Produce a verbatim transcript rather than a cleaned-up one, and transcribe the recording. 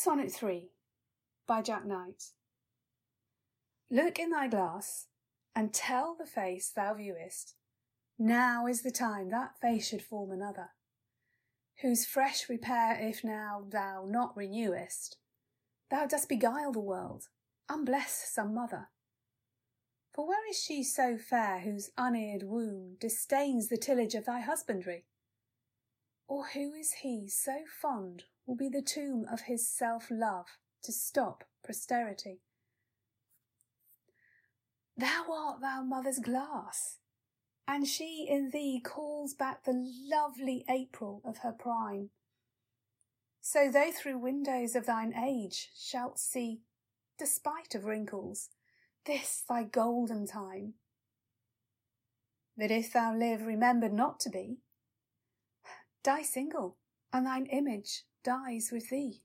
Sonnet three by Jack Knight. Look in thy glass, and tell the face thou viewest, now is the time that face should form another, whose fresh repair if now thou not renewest, thou dost beguile the world, unbless some mother. For where is she so fair whose uneared womb disdains the tillage of thy husbandry? Or who is he so fond will be the tomb of his self-love to stop posterity? Thou art thou mother's glass, and she in thee calls back the lovely April of her prime. So thou through windows of thine age shalt see, despite of wrinkles, this thy golden time. That if thou live remembered not to be, die single, and thine image dies with thee.